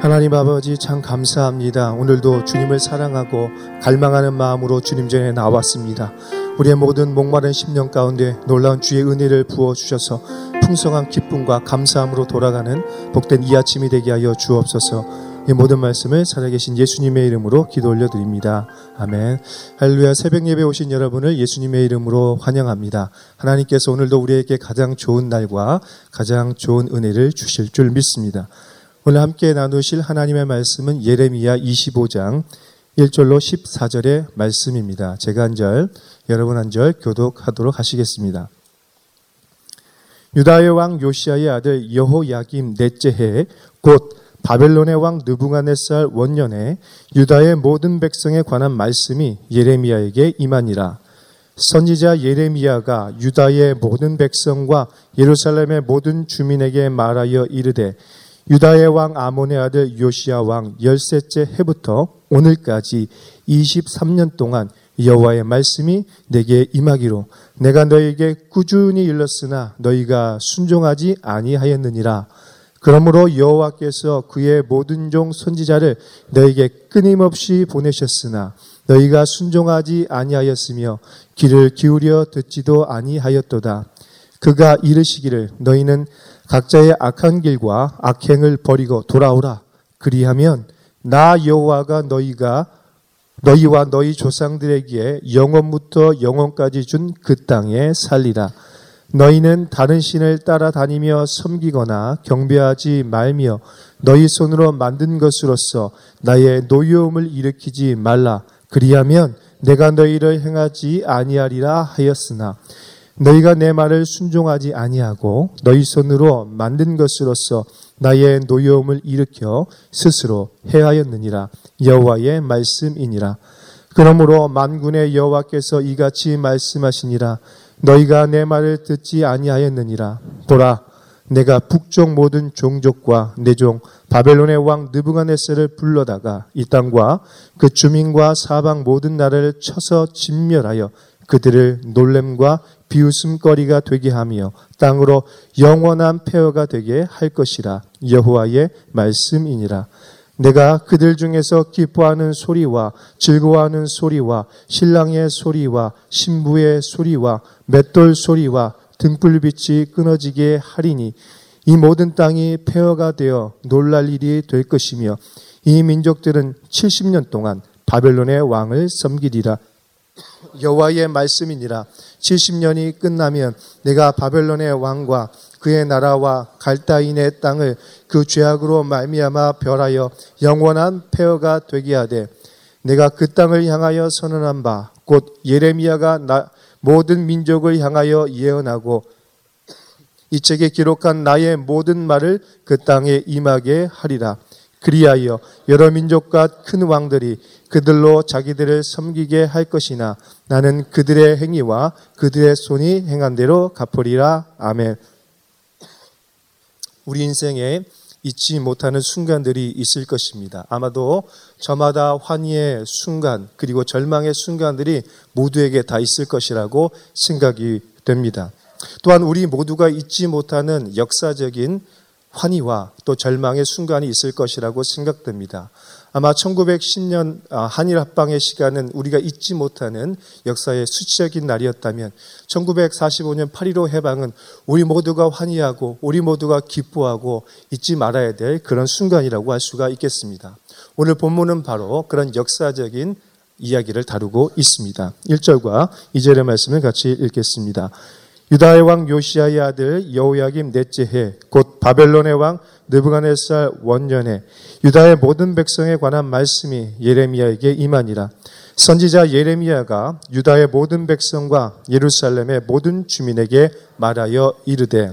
하나님 아버지, 참 감사합니다. 오늘도 주님을 사랑하고 갈망하는 마음으로 주님 전에 나왔습니다. 우리의 모든 목마른 심령 가운데 놀라운 주의 은혜를 부어주셔서 풍성한 기쁨과 감사함으로 돌아가는 복된 이 아침이 되게 하여 주옵소서. 이 모든 말씀을 살아계신 예수님의 이름으로 기도 올려드립니다. 아멘. 할렐루야. 새벽 예배 오신 여러분을 예수님의 이름으로 환영합니다. 하나님께서 오늘도 우리에게 가장 좋은 날과 가장 좋은 은혜를 주실 줄 믿습니다. 오늘 함께 나누실 하나님의 말씀은 예레미야 25장 1절로 14절의 말씀입니다. 제가 한 절, 여러분 한 절 교독하도록 하시겠습니다. 유다의 왕 요시아의 아들 여호야김 넷째 해에 곧 바벨론의 왕 느부갓네살 원년에 유다의 모든 백성에 관한 말씀이 예레미야에게 임하니라. 선지자 예레미야가 유다의 모든 백성과 예루살렘의 모든 주민에게 말하여 이르되, 유다의 왕 아몬의 아들 요시야 왕 13째 해부터 오늘까지 23년 동안 여호와의 말씀이 내게 임하기로 내가 너희에게 꾸준히 일렀으나 너희가 순종하지 아니하였느니라. 그러므로 여호와께서 그의 모든 종 선지자를 너희에게 끊임없이 보내셨으나 너희가 순종하지 아니하였으며 귀를 기울여 듣지도 아니하였도다. 그가 이르시기를 너희는 각자의 악한 길과 악행을 버리고 돌아오라. 그리하면 나 여호와가 너희와 너희 조상들에게 영원부터 영원까지 준 그 땅에 살리라. 너희는 다른 신을 따라다니며 섬기거나 경배하지 말며 너희 손으로 만든 것으로서 나의 노여움을 일으키지 말라. 그리하면 내가 너희를 행하지 아니하리라 하였으나 너희가 내 말을 순종하지 아니하고 너희 손으로 만든 것으로서 나의 노여움을 일으켜 스스로 해하였느니라. 여호와의 말씀이니라. 그러므로 만군의 여호와께서 이같이 말씀하시니라. 너희가 내 말을 듣지 아니하였느니라. 보라, 내가 북쪽 모든 종족과 내 종 바벨론의 왕 느부갓네살을 불러다가 이 땅과 그 주민과 사방 모든 나라를 쳐서 진멸하여 그들을 놀램과 비웃음거리가 되게 하며 땅으로 영원한 폐허가 되게 할 것이라. 여호와의 말씀이니라. 내가 그들 중에서 기뻐하는 소리와 즐거워하는 소리와 신랑의 소리와 신부의 소리와 맷돌 소리와 등불빛이 끊어지게 하리니 이 모든 땅이 폐허가 되어 놀랄 일이 될 것이며 이 민족들은 70년 동안 바벨론의 왕을 섬기리라. 여호와의 말씀이니라. 70년이 끝나면 내가 바벨론의 왕과 그의 나라와 갈다인의 땅을 그 죄악으로 말미암아 멸하여 영원한 폐허가 되게 하되 내가 그 땅을 향하여 선언한 바 곧 예레미야가 모든 민족을 향하여 예언하고 이 책에 기록한 나의 모든 말을 그 땅에 임하게 하리라. 그리하여 여러 민족과 큰 왕들이 그들로 자기들을 섬기게 할 것이나 나는 그들의 행위와 그들의 손이 행한 대로 갚으리라. 아멘. 우리 인생에 잊지 못하는 순간들이 있을 것입니다. 아마도 저마다 환희의 순간 그리고 절망의 순간들이 모두에게 다 있을 것이라고 생각이 됩니다. 또한 우리 모두가 잊지 못하는 역사적인 환희와 또 절망의 순간이 있을 것이라고 생각됩니다. 아마 1910년 한일합방의 시간은 우리가 잊지 못하는 역사의 수치적인 날이었다면 1945년 8.15 해방은 우리 모두가 환희하고 우리 모두가 기뻐하고 잊지 말아야 될 그런 순간이라고 할 수가 있겠습니다. 오늘 본문은 바로 그런 역사적인 이야기를 다루고 있습니다. 1절과 2절의 말씀을 같이 읽겠습니다. 유다의 왕 요시아의 아들 여호야김 넷째 해 곧 바벨론의 왕 느부갓네살 원년에 유다의 모든 백성에 관한 말씀이 예레미야에게 임하니라. 선지자 예레미야가 유다의 모든 백성과 예루살렘의 모든 주민에게 말하여 이르되,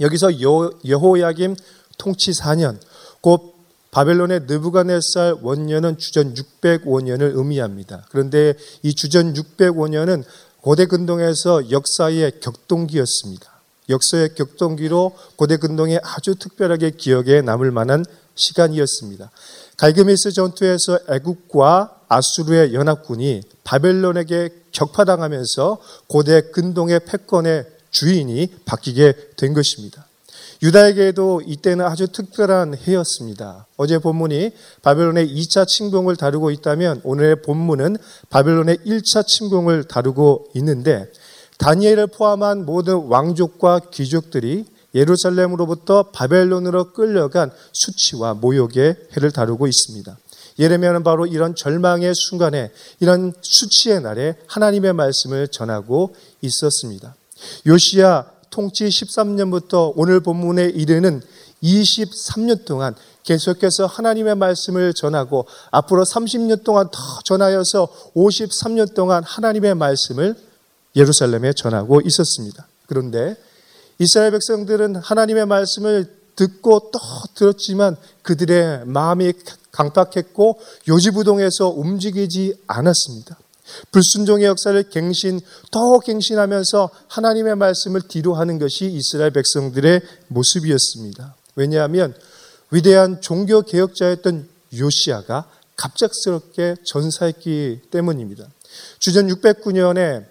여기서 여호야김 통치 4년 곧 바벨론의 느부갓네살 원년은 주전 605년을 의미합니다. 그런데 이 주전 605년은 고대 근동에서 역사의 격동기였습니다. 역사의 격동기로 고대 근동에 아주 특별하게 기억에 남을 만한 시간이었습니다. 갈그미스 전투에서 애굽과 아수르의 연합군이 바벨론에게 격파당하면서 고대 근동의 패권의 주인이 바뀌게 된 것입니다. 유다에게도 이때는 아주 특별한 해였습니다. 어제 본문이 바벨론의 2차 침공을 다루고 있다면 오늘의 본문은 바벨론의 1차 침공을 다루고 있는데, 다니엘을 포함한 모든 왕족과 귀족들이 예루살렘으로부터 바벨론으로 끌려간 수치와 모욕의 해를 다루고 있습니다. 예레미야는 바로 이런 절망의 순간에, 이런 수치의 날에 하나님의 말씀을 전하고 있었습니다. 요시야 통치 13년부터 오늘 본문에 이르는 23년 동안 계속해서 하나님의 말씀을 전하고, 앞으로 30년 동안 더 전하여서 53년 동안 하나님의 말씀을 예루살렘에 전하고 있었습니다. 그런데 이스라엘 백성들은 하나님의 말씀을 듣고 또 들었지만 그들의 마음이 강팍했고 요지부동해서 움직이지 않았습니다. 불순종의 역사를 갱신하면서 하나님의 말씀을 뒤로하는 것이 이스라엘 백성들의 모습이었습니다. 왜냐하면 위대한 종교개혁자였던 요시야가 갑작스럽게 전사했기 때문입니다. 주전 609년에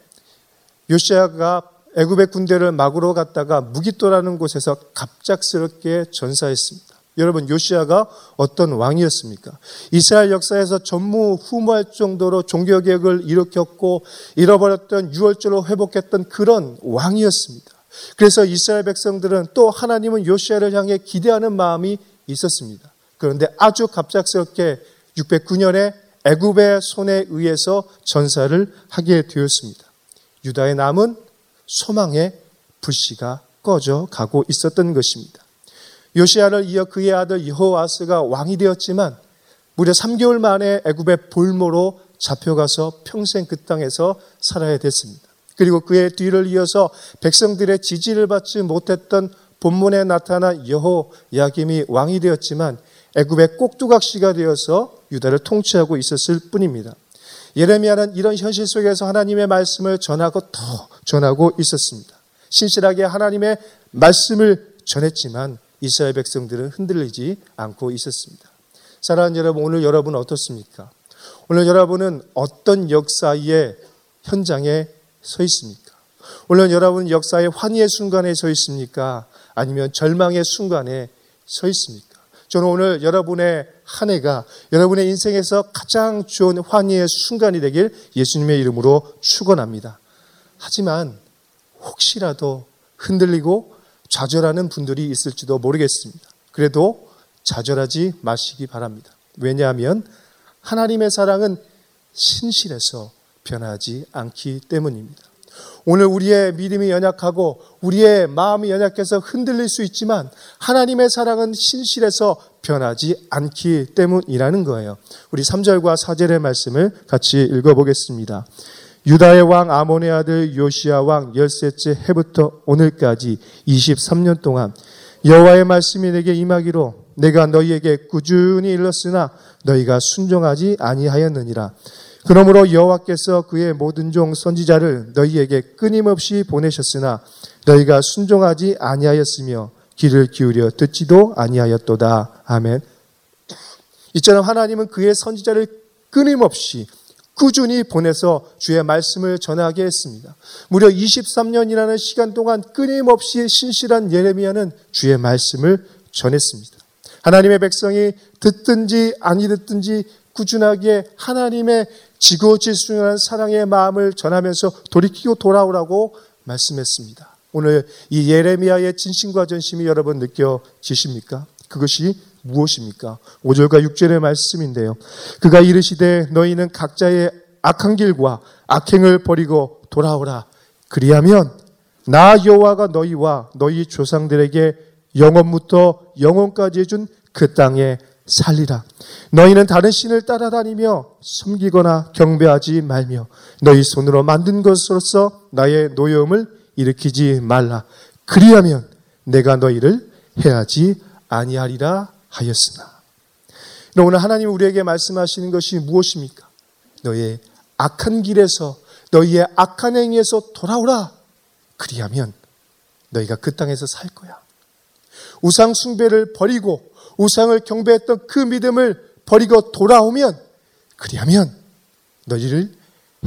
요시야가 애굽의 군대를 막으러 갔다가 무깃도라는 곳에서 갑작스럽게 전사했습니다. 여러분, 요시야가 어떤 왕이었습니까? 이스라엘 역사에서 전무후무할 정도로 종교개혁을 일으켰고 잃어버렸던 유월절로 회복했던 그런 왕이었습니다. 그래서 이스라엘 백성들은 또 하나님은 요시야를 향해 기대하는 마음이 있었습니다. 그런데 아주 갑작스럽게 609년에 애굽의 손에 의해서 전사를 하게 되었습니다. 유다의 남은 소망의 불씨가 꺼져가고 있었던 것입니다. 요시야를 이어 그의 아들 여호아스가 왕이 되었지만 무려 3개월 만에 애굽의 볼모로 잡혀가서 평생 그 땅에서 살아야 됐습니다. 그리고 그의 뒤를 이어서 백성들의 지지를 받지 못했던 본문에 나타난 여호야김이 왕이 되었지만 애굽의 꼭두각시가 되어서 유다를 통치하고 있었을 뿐입니다. 예레미야는 이런 현실 속에서 하나님의 말씀을 전하고 더 전하고 있었습니다. 신실하게 하나님의 말씀을 전했지만 이스라엘 백성들은 흔들리지 않고 있었습니다. 사랑하는 여러분, 오늘 여러분은 어떻습니까? 오늘 여러분은 어떤 역사의 현장에 서 있습니까? 오늘 여러분은 역사의 환희의 순간에 서 있습니까? 아니면 절망의 순간에 서 있습니까? 저는 오늘 여러분의 한 해가 여러분의 인생에서 가장 좋은 환희의 순간이 되길 예수님의 이름으로 축원합니다. 하지만 혹시라도 흔들리고 좌절하는 분들이 있을지도 모르겠습니다. 그래도 좌절하지 마시기 바랍니다. 왜냐하면 하나님의 사랑은 신실해서 변하지 않기 때문입니다. 오늘 우리의 믿음이 연약하고 우리의 마음이 연약해서 흔들릴 수 있지만 하나님의 사랑은 신실해서 변하지 않기 때문이라는 거예요. 우리 3절과 4절의 말씀을 같이 읽어보겠습니다. 유다의 왕 아몬의 아들 요시야 왕 13째 해부터 오늘까지 23년 동안 여호와의 말씀이 내게 임하기로 내가 너희에게 꾸준히 일렀으나 너희가 순종하지 아니하였느니라. 그러므로 여호와께서 그의 모든 종 선지자를 너희에게 끊임없이 보내셨으나 너희가 순종하지 아니하였으며 귀를 기울여 듣지도 아니하였도다. 아멘. 이처럼 하나님은 그의 선지자를 끊임없이 꾸준히 보내서 주의 말씀을 전하게 했습니다. 무려 23년이라는 시간 동안 끊임없이 신실한 예레미야는 주의 말씀을 전했습니다. 하나님의 백성이 듣든지 아니 듣든지 꾸준하게 하나님의 지고 질순한 사랑의 마음을 전하면서 돌이키고 돌아오라고 말씀했습니다. 오늘 이 예레미야의 진심과 전심이 여러분 느껴지십니까? 그것이 무엇입니까? 5절과 6절의 말씀인데요. 그가 이르시되 너희는 각자의 악한 길과 악행을 버리고 돌아오라. 그리하면 나 여호와가 너희와 너희 조상들에게 영원부터 영원까지 해준 그 땅에 살리라. 너희는 다른 신을 따라다니며 숨기거나 경배하지 말며 너희 손으로 만든 것으로서 나의 노여움을 일으키지 말라. 그리하면 내가 너희를 해하지 아니하리라 하였으나. 오늘 하나님 우리에게 말씀하시는 것이 무엇입니까? 너희의 악한 길에서, 너희의 악한 행위에서 돌아오라. 그리하면 너희가 그 땅에서 살 거야. 우상 숭배를 버리고 우상을 경배했던 그 믿음을 버리고 돌아오면, 그리하면 너희를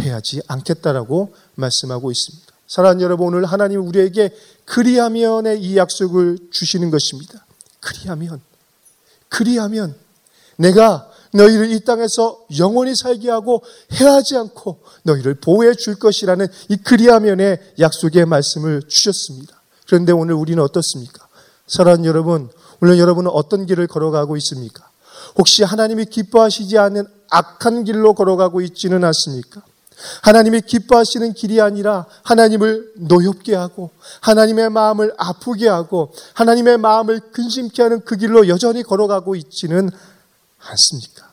해하지 않겠다라고 말씀하고 있습니다. 사랑하는 여러분, 오늘 하나님 우리에게 그리하면의 이 약속을 주시는 것입니다. 그리하면 내가 너희를 이 땅에서 영원히 살게 하고 해하지 않고 너희를 보호해 줄 것이라는 이 그리하면의 약속의 말씀을 주셨습니다. 그런데 오늘 우리는 어떻습니까? 사랑하는 여러분, 오늘 여러분은 어떤 길을 걸어가고 있습니까? 혹시 하나님이 기뻐하시지 않는 악한 길로 걸어가고 있지는 않습니까? 하나님이 기뻐하시는 길이 아니라 하나님을 노엽게 하고 하나님의 마음을 아프게 하고 하나님의 마음을 근심케 하는 그 길로 여전히 걸어가고 있지는 않습니까?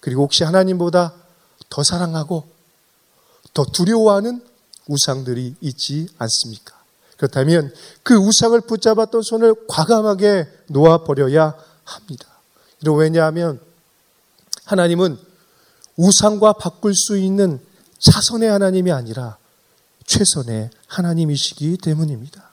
그리고 혹시 하나님보다 더 사랑하고 더 두려워하는 우상들이 있지 않습니까? 그렇다면 그 우상을 붙잡았던 손을 과감하게 놓아버려야 합니다. 왜냐하면 하나님은 우상과 바꿀 수 있는 차선의 하나님이 아니라 최선의 하나님이시기 때문입니다.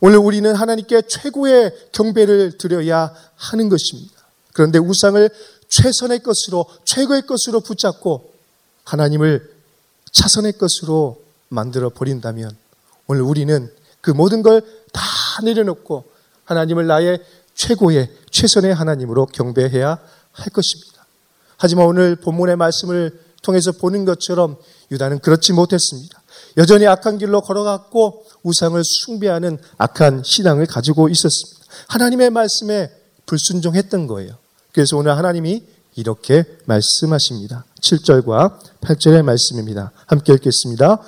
오늘 우리는 하나님께 최고의 경배를 드려야 하는 것입니다. 그런데 우상을 최선의 것으로, 최고의 것으로 붙잡고 하나님을 차선의 것으로 만들어 버린다면 오늘 우리는 그 모든 걸 다 내려놓고 하나님을 나의 최고의, 최선의 하나님으로 경배해야 할 것입니다. 하지만 오늘 본문의 말씀을 통해서 보는 것처럼 유다는 그렇지 못했습니다. 여전히 악한 길로 걸어갔고 우상을 숭배하는 악한 신앙을 가지고 있었습니다. 하나님의 말씀에 불순종했던 거예요. 그래서 오늘 하나님이 이렇게 말씀하십니다. 7절과 8절의 말씀입니다. 함께 읽겠습니다.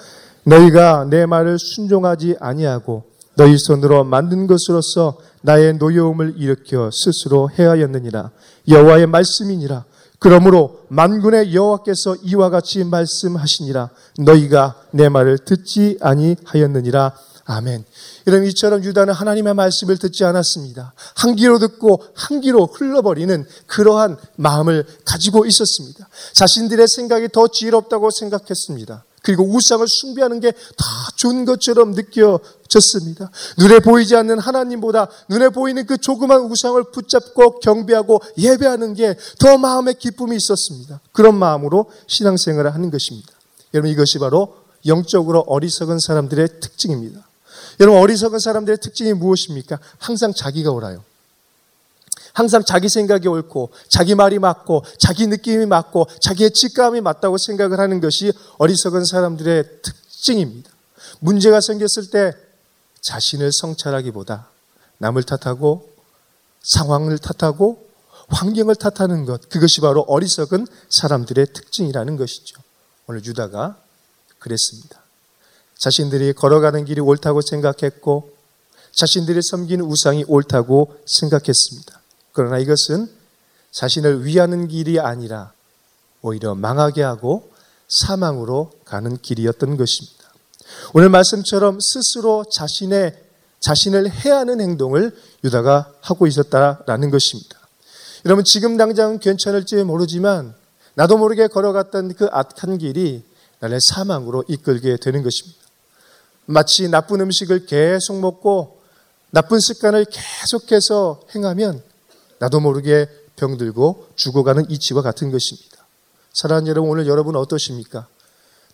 너희가 내 말을 순종하지 아니하고 너희 손으로 만든 것으로서 나의 노여움을 일으켜 스스로 해하였느니라. 여호와의 말씀이니라. 그러므로 만군의 여호와께서 이와 같이 말씀하시니라. 너희가 내 말을 듣지 아니하였느니라. 아멘. 이런 이처럼 유다는 하나님의 말씀을 듣지 않았습니다. 한 귀로 듣고 한 귀로 흘러버리는 그러한 마음을 가지고 있었습니다. 자신들의 생각이 더 지혜롭다고 생각했습니다. 그리고 우상을 숭배하는 게 다 좋은 것처럼 느껴졌습니다. 눈에 보이지 않는 하나님보다 눈에 보이는 그 조그만 우상을 붙잡고 경배하고 예배하는 게 더 마음의 기쁨이 있었습니다. 그런 마음으로 신앙생활을 하는 것입니다. 여러분, 이것이 바로 영적으로 어리석은 사람들의 특징입니다. 여러분, 어리석은 사람들의 특징이 무엇입니까? 항상 자기가 옳아요. 항상 자기 생각이 옳고 자기 말이 맞고 자기 느낌이 맞고 자기의 직감이 맞다고 생각을 하는 것이 어리석은 사람들의 특징입니다. 문제가 생겼을 때 자신을 성찰하기보다 남을 탓하고 상황을 탓하고 환경을 탓하는 것, 그것이 바로 어리석은 사람들의 특징이라는 것이죠. 오늘 유다가 그랬습니다. 자신들이 걸어가는 길이 옳다고 생각했고 자신들이 섬기는 우상이 옳다고 생각했습니다. 그러나 이것은 자신을 위하는 길이 아니라 오히려 망하게 하고 사망으로 가는 길이었던 것입니다. 오늘 말씀처럼 스스로 자신을 해하는 행동을 유다가 하고 있었다라는 것입니다. 여러분, 지금 당장은 괜찮을지 모르지만 나도 모르게 걸어갔던 그 악한 길이 나를 사망으로 이끌게 되는 것입니다. 마치 나쁜 음식을 계속 먹고 나쁜 습관을 계속해서 행하면 나도 모르게 병들고 죽어가는 이치와 같은 것입니다. 사랑하는 여러분, 오늘 여러분 어떠십니까?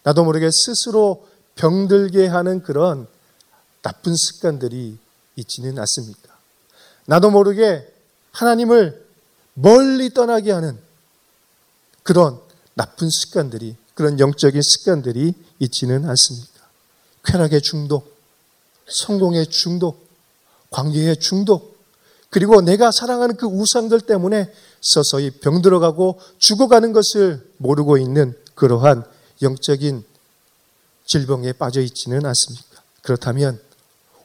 나도 모르게 스스로 병들게 하는 그런 나쁜 습관들이 있지는 않습니까? 나도 모르게 하나님을 멀리 떠나게 하는 그런 나쁜 습관들이, 그런 영적인 습관들이 있지는 않습니까? 쾌락의 중독, 성공의 중독, 관계의 중독, 그리고 내가 사랑하는 그 우상들 때문에 서서히 병들어가고 죽어가는 것을 모르고 있는 그러한 영적인 질병에 빠져 있지는 않습니까? 그렇다면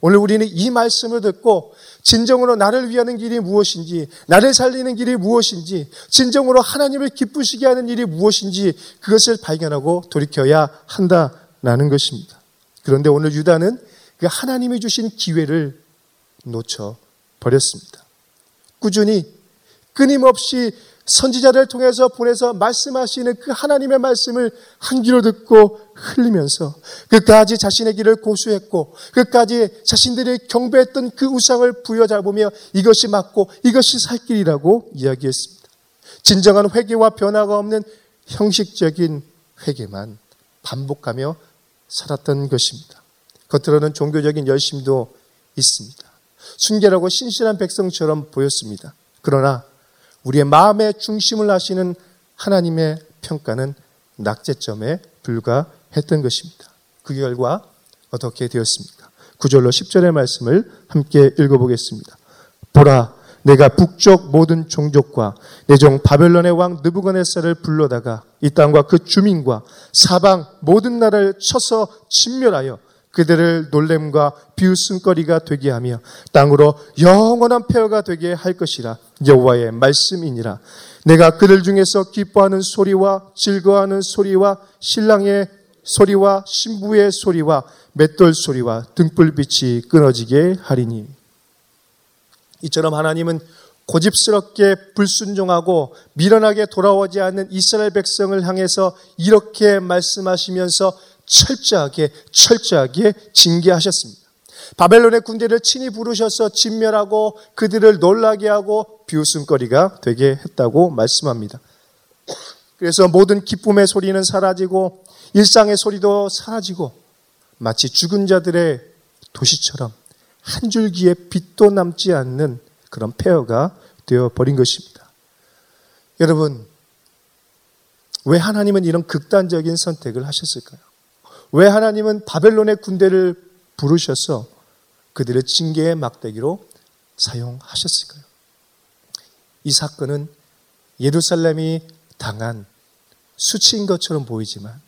오늘 우리는 이 말씀을 듣고 진정으로 나를 위하는 길이 무엇인지, 나를 살리는 길이 무엇인지, 진정으로 하나님을 기쁘시게 하는 일이 무엇인지 그것을 발견하고 돌이켜야 한다라는 것입니다. 그런데 오늘 유다는 그 하나님이 주신 기회를 놓쳐버렸습니다. 꾸준히 끊임없이 선지자를 통해서 보내서 말씀하시는 그 하나님의 말씀을 한 귀로 듣고 흘리면서 끝까지 자신의 길을 고수했고 끝까지 자신들이 경배했던 그 우상을 부여잡으며 이것이 맞고 이것이 살 길이라고 이야기했습니다. 진정한 회개와 변화가 없는 형식적인 회개만 반복하며 살았던 것입니다. 겉으로는 종교적인 열심도 있습니다. 순결하고 신실한 백성처럼 보였습니다. 그러나 우리의 마음의 중심을 아시는 하나님의 평가는 낙제점에 불과했던 것입니다. 그 결과 어떻게 되었습니까? 9절로 10절의 말씀을 함께 읽어보겠습니다. 보라, 내가 북쪽 모든 종족과 내 종 바벨론의 왕 느부갓네살을 불러다가 이 땅과 그 주민과 사방 모든 나라를 쳐서 진멸하여 그들을 놀램과 비웃음거리가 되게 하며 땅으로 영원한 폐허가 되게 할 것이라. 여호와의 말씀이니라. 내가 그들 중에서 기뻐하는 소리와 즐거워하는 소리와 신랑의 소리와 신부의 소리와 맷돌 소리와 등불빛이 끊어지게 하리니. 이처럼 하나님은 고집스럽게 불순종하고 미련하게 돌아오지 않는 이스라엘 백성을 향해서 이렇게 말씀하시면서 철저하게 징계하셨습니다. 바벨론의 군대를 친히 부르셔서 진멸하고 그들을 놀라게 하고 비웃음거리가 되게 했다고 말씀합니다. 그래서 모든 기쁨의 소리는 사라지고 일상의 소리도 사라지고 마치 죽은 자들의 도시처럼 한 줄기의 빛도 남지 않는 그런 폐허가 되어버린 것입니다. 여러분, 왜 하나님은 이런 극단적인 선택을 하셨을까요? 왜 하나님은 바벨론의 군대를 부르셔서 그들의 징계의 막대기로 사용하셨을까요? 이 사건은 예루살렘이 당한 수치인 것처럼 보이지만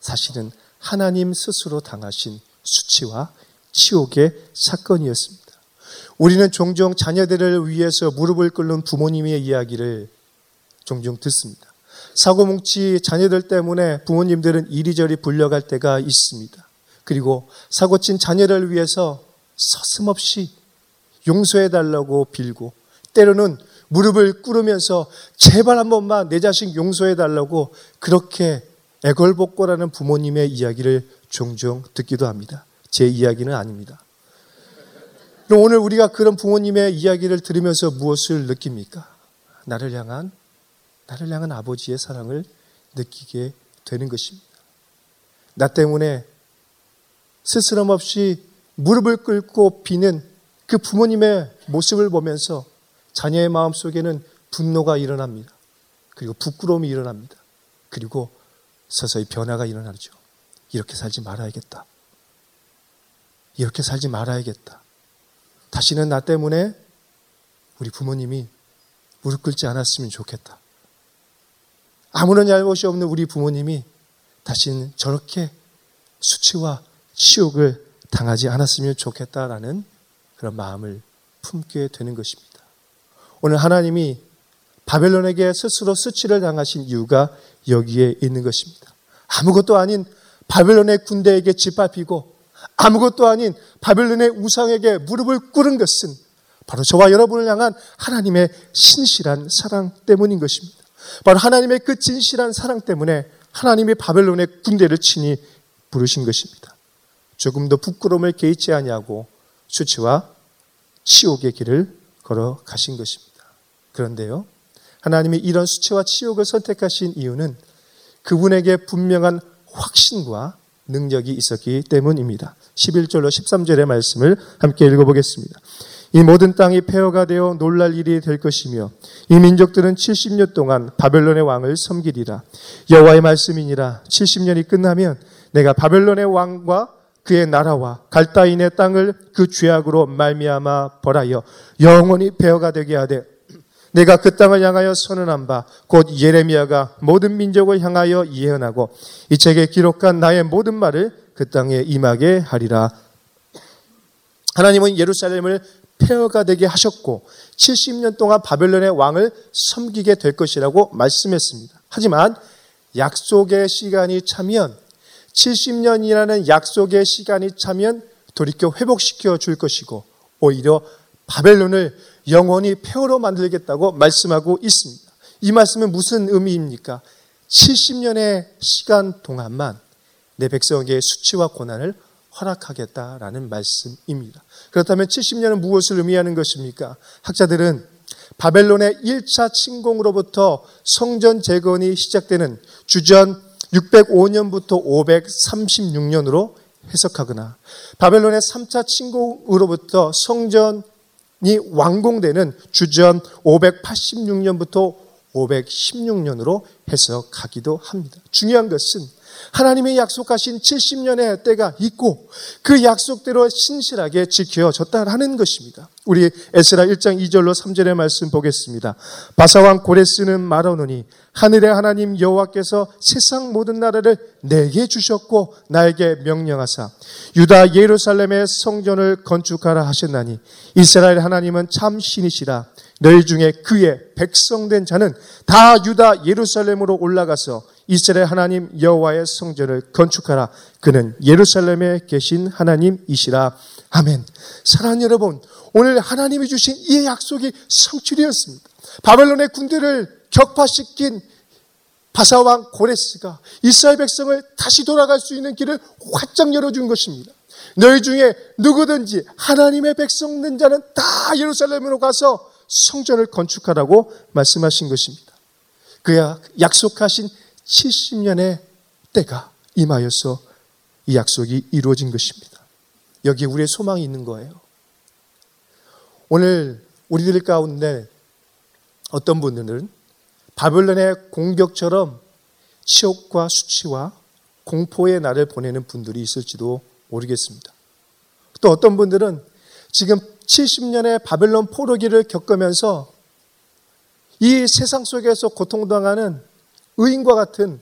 사실은 하나님 스스로 당하신 수치와 치욕의 사건이었습니다. 우리는 종종 자녀들을 위해서 무릎을 꿇는 부모님의 이야기를 종종 듣습니다. 사고뭉치 자녀들 때문에 부모님들은 이리저리 불려갈 때가 있습니다. 그리고 사고친 자녀를 위해서 서슴없이 용서해달라고 빌고 때로는 무릎을 꿇으면서 제발 한 번만 내 자식 용서해달라고 그렇게 애걸복걸하는 부모님의 이야기를 종종 듣기도 합니다. 제 이야기는 아닙니다. 그럼 오늘 우리가 그런 부모님의 이야기를 들으면서 무엇을 느낍니까? 나를 향한 아버지의 사랑을 느끼게 되는 것입니다. 나 때문에 스스럼 없이 무릎을 꿇고 비는 그 부모님의 모습을 보면서 자녀의 마음속에는 분노가 일어납니다. 그리고 부끄러움이 일어납니다. 그리고 서서히 변화가 일어나죠. 이렇게 살지 말아야겠다. 다시는 나 때문에 우리 부모님이 무릎 꿇지 않았으면 좋겠다. 아무런 잘못이 없는 우리 부모님이 다시는 저렇게 수치와 치욕을 당하지 않았으면 좋겠다라는 그런 마음을 품게 되는 것입니다. 오늘 하나님이 바벨론에게 스스로 수치를 당하신 이유가 여기에 있는 것입니다. 아무것도 아닌 바벨론의 군대에게 짓밟히고 아무것도 아닌 바벨론의 우상에게 무릎을 꿇은 것은 바로 저와 여러분을 향한 하나님의 신실한 사랑 때문인 것입니다. 바로 하나님의 그 진실한 사랑 때문에 하나님이 바벨론의 군대를 친히 부르신 것입니다. 조금도 부끄러움을 개의치 아니하고 수치와 치욕의 길을 걸어가신 것입니다. 그런데요, 하나님이 이런 수치와 치욕을 선택하신 이유는 그분에게 분명한 확신과 능력이 있었기 때문입니다. 11절로 13절의 말씀을 함께 읽어보겠습니다. 이 모든 땅이 폐허가 되어 놀랄 일이 될 것이며 이 민족들은 70년 동안 바벨론의 왕을 섬기리라. 여호와의 말씀이니라. 70년이 끝나면 내가 바벨론의 왕과 그의 나라와 갈다인의 땅을 그 죄악으로 말미암아 벌하여 영원히 폐허가 되게 하되 내가 그 땅을 향하여 선언한 바 곧 예레미야가 모든 민족을 향하여 예언하고 이 책에 기록한 나의 모든 말을 그 땅에 임하게 하리라. 하나님은 예루살렘을 폐허가 되게 하셨고 70년 동안 바벨론의 왕을 섬기게 될 것이라고 말씀했습니다. 하지만 약속의 시간이 차면 70년이라는 약속의 시간이 차면 돌이켜 회복시켜 줄 것이고 오히려 바벨론을 영원히 폐허로 만들겠다고 말씀하고 있습니다. 이 말씀은 무슨 의미입니까? 70년의 시간 동안만 내 백성에게 수치와 고난을 허락하겠다라는 말씀입니다. 그렇다면 70년은 무엇을 의미하는 것입니까? 학자들은 바벨론의 1차 침공으로부터 성전 재건이 시작되는 주전 605년부터 536년으로 해석하거나 바벨론의 3차 침공으로부터 성전이 완공되는 주전 586년부터 516년으로 해석하기도 합니다. 중요한 것은 하나님이 약속하신 70년의 때가 있고 그 약속대로 신실하게 지켜졌다라는 것입니다. 우리 에스라 1장 2절로 3절의 말씀 보겠습니다. 바사왕 고레스는 말하노니 하늘의 하나님 여호와께서 세상 모든 나라를 내게 주셨고 나에게 명령하사 유다 예루살렘의 성전을 건축하라 하셨나니 이스라엘 하나님은 참 신이시라. 너희 중에 그의 백성된 자는 다 유다 예루살렘으로 올라가서 이스라엘 하나님 여호와의 성전을 건축하라. 그는 예루살렘에 계신 하나님이시라. 아멘. 사랑하는 여러분, 오늘 하나님이 주신 이 약속이 성취되었습니다. 바벨론의 군대를 격파시킨 바사왕 고레스가 이스라엘 백성을 다시 돌아갈 수 있는 길을 활짝 열어준 것입니다. 너희 중에 누구든지 하나님의 백성된 자는 다 예루살렘으로 가서 성전을 건축하라고 말씀하신 것입니다. 그야 약속하신 70년의 때가 임하여서 이 약속이 이루어진 것입니다. 여기에 우리의 소망이 있는 거예요. 오늘 우리들 가운데 어떤 분들은 바벨론의 공격처럼 치욕과 수치와 공포의 날을 보내는 분들이 있을지도 모르겠습니다. 또 어떤 분들은 지금 70년의 바벨론 포로기를 겪으면서 이 세상 속에서 고통당하는 의인과 같은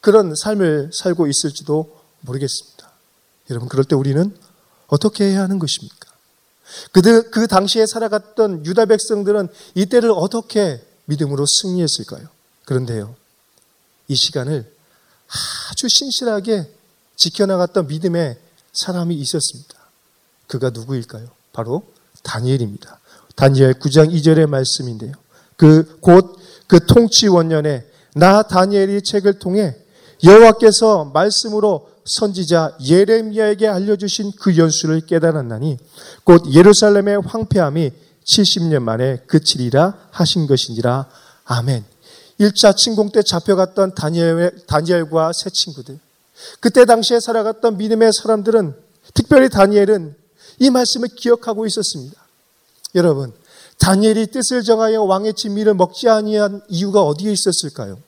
그런 삶을 살고 있을지도 모르겠습니다. 여러분, 그럴 때 우리는 어떻게 해야 하는 것입니까? 그 당시에 살아갔던 유다 백성들은 이때를 어떻게 믿음으로 승리했을까요? 그런데요, 이 시간을 아주 신실하게 지켜나갔던 믿음의 사람이 있었습니다. 그가 누구일까요? 바로 다니엘입니다. 다니엘 9장 2절의 말씀인데요. 그 통치 원년에 나 다니엘이 책을 통해 여호와께서 말씀으로 선지자 예레미야에게 알려주신 그 연수를 깨달았나니 곧 예루살렘의 황폐함이 70년 만에 그치리라 하신 것이니라. 아멘. 1차 침공 때 잡혀갔던 다니엘과 세 친구들, 그때 당시에 살아갔던 믿음의 사람들은, 특별히 다니엘은 이 말씀을 기억하고 있었습니다. 여러분, 다니엘이 뜻을 정하여 왕의 진미를 먹지 아니한 이유가 어디에 있었을까요?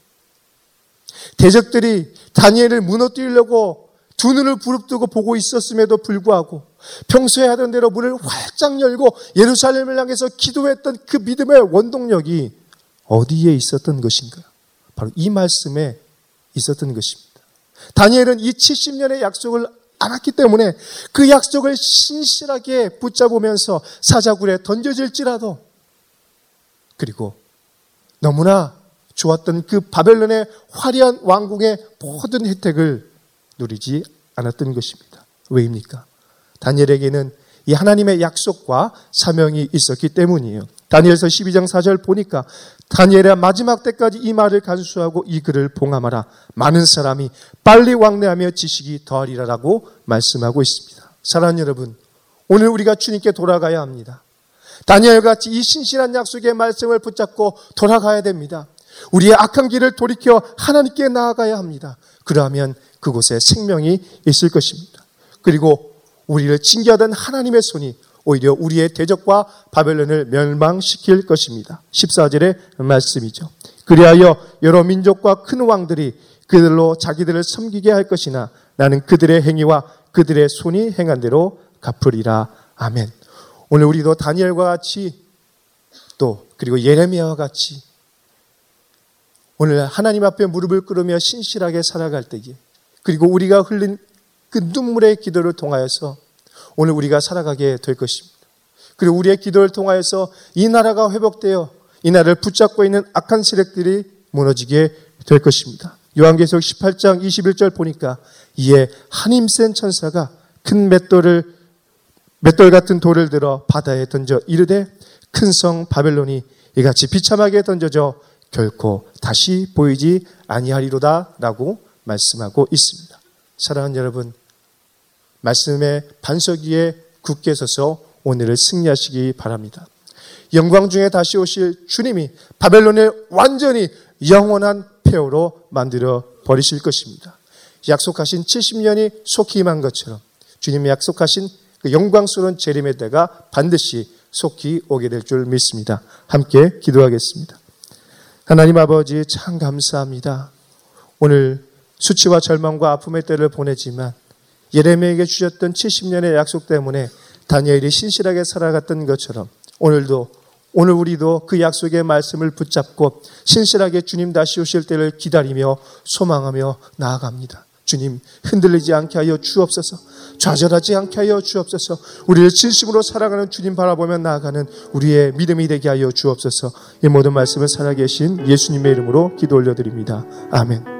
대적들이 다니엘을 무너뜨리려고 두 눈을 부릅뜨고 보고 있었음에도 불구하고 평소에 하던 대로 문을 활짝 열고 예루살렘을 향해서 기도했던 그 믿음의 원동력이 어디에 있었던 것인가? 바로 이 말씀에 있었던 것입니다. 다니엘은 이 70년의 약속을 알았기 때문에 그 약속을 신실하게 붙잡으면서 사자굴에 던져질지라도, 그리고 너무나 좋았던 그 바벨론의 화려한 왕궁의 모든 혜택을 누리지 않았던 것입니다. 왜입니까? 다니엘에게는 이 하나님의 약속과 사명이 있었기 때문이에요. 다니엘서 12장 4절 보니까 다니엘의 마지막 때까지 이 말을 간수하고 이 글을 봉함하라. 많은 사람이 빨리 왕래하며 지식이 더하리라라고 말씀하고 있습니다. 사랑하는 여러분, 오늘 우리가 주님께 돌아가야 합니다. 다니엘같이 이 신실한 약속의 말씀을 붙잡고 돌아가야 됩니다. 우리의 악한 길을 돌이켜 하나님께 나아가야 합니다. 그러면 그곳에 생명이 있을 것입니다. 그리고 우리를 징계하던 하나님의 손이 오히려 우리의 대적과 바벨론을 멸망시킬 것입니다. 14절의 말씀이죠. 그리하여 여러 민족과 큰 왕들이 그들로 자기들을 섬기게 할 것이나 나는 그들의 행위와 그들의 손이 행한 대로 갚으리라. 아멘. 오늘 우리도 다니엘과 같이, 또 그리고 예레미야와 같이 오늘 하나님 앞에 무릎을 꿇으며 신실하게 살아갈 때에, 그리고 우리가 흘린 그 눈물의 기도를 통하여서 오늘 우리가 살아가게 될 것입니다. 그리고 우리의 기도를 통하여서 이 나라가 회복되어 이 나라를 붙잡고 있는 악한 세력들이 무너지게 될 것입니다. 요한계시록 18장 21절 보니까 이에 한 힘센 천사가 큰 맷돌 같은 돌을 들어 바다에 던져 이르되 큰 성 바벨론이 이같이 비참하게 던져져 결코 다시 보이지 아니하리로다 라고 말씀하고 있습니다. 사랑하는 여러분, 말씀의 반석 위에 굳게 서서 오늘을 승리하시기 바랍니다. 영광 중에 다시 오실 주님이 바벨론을 완전히 영원한 폐허로 만들어 버리실 것입니다. 약속하신 70년이 속히 임한 것처럼 주님이 약속하신 그 영광스러운 재림의 때가 반드시 속히 오게 될 줄 믿습니다. 함께 기도하겠습니다. 하나님 아버지, 참 감사합니다. 오늘 수치와 절망과 아픔의 때를 보내지만 예레미야에게 주셨던 70년의 약속 때문에 다니엘이 신실하게 살아갔던 것처럼 오늘 우리도 그 약속의 말씀을 붙잡고 신실하게 주님 다시 오실 때를 기다리며 소망하며 나아갑니다. 주님, 흔들리지 않게 하여 주옵소서. 좌절하지 않게 하여 주옵소서. 우리를 진심으로 사랑하는 주님 바라보며 나아가는 우리의 믿음이 되게 하여 주옵소서. 이 모든 말씀을 살아계신 예수님의 이름으로 기도 올려드립니다. 아멘.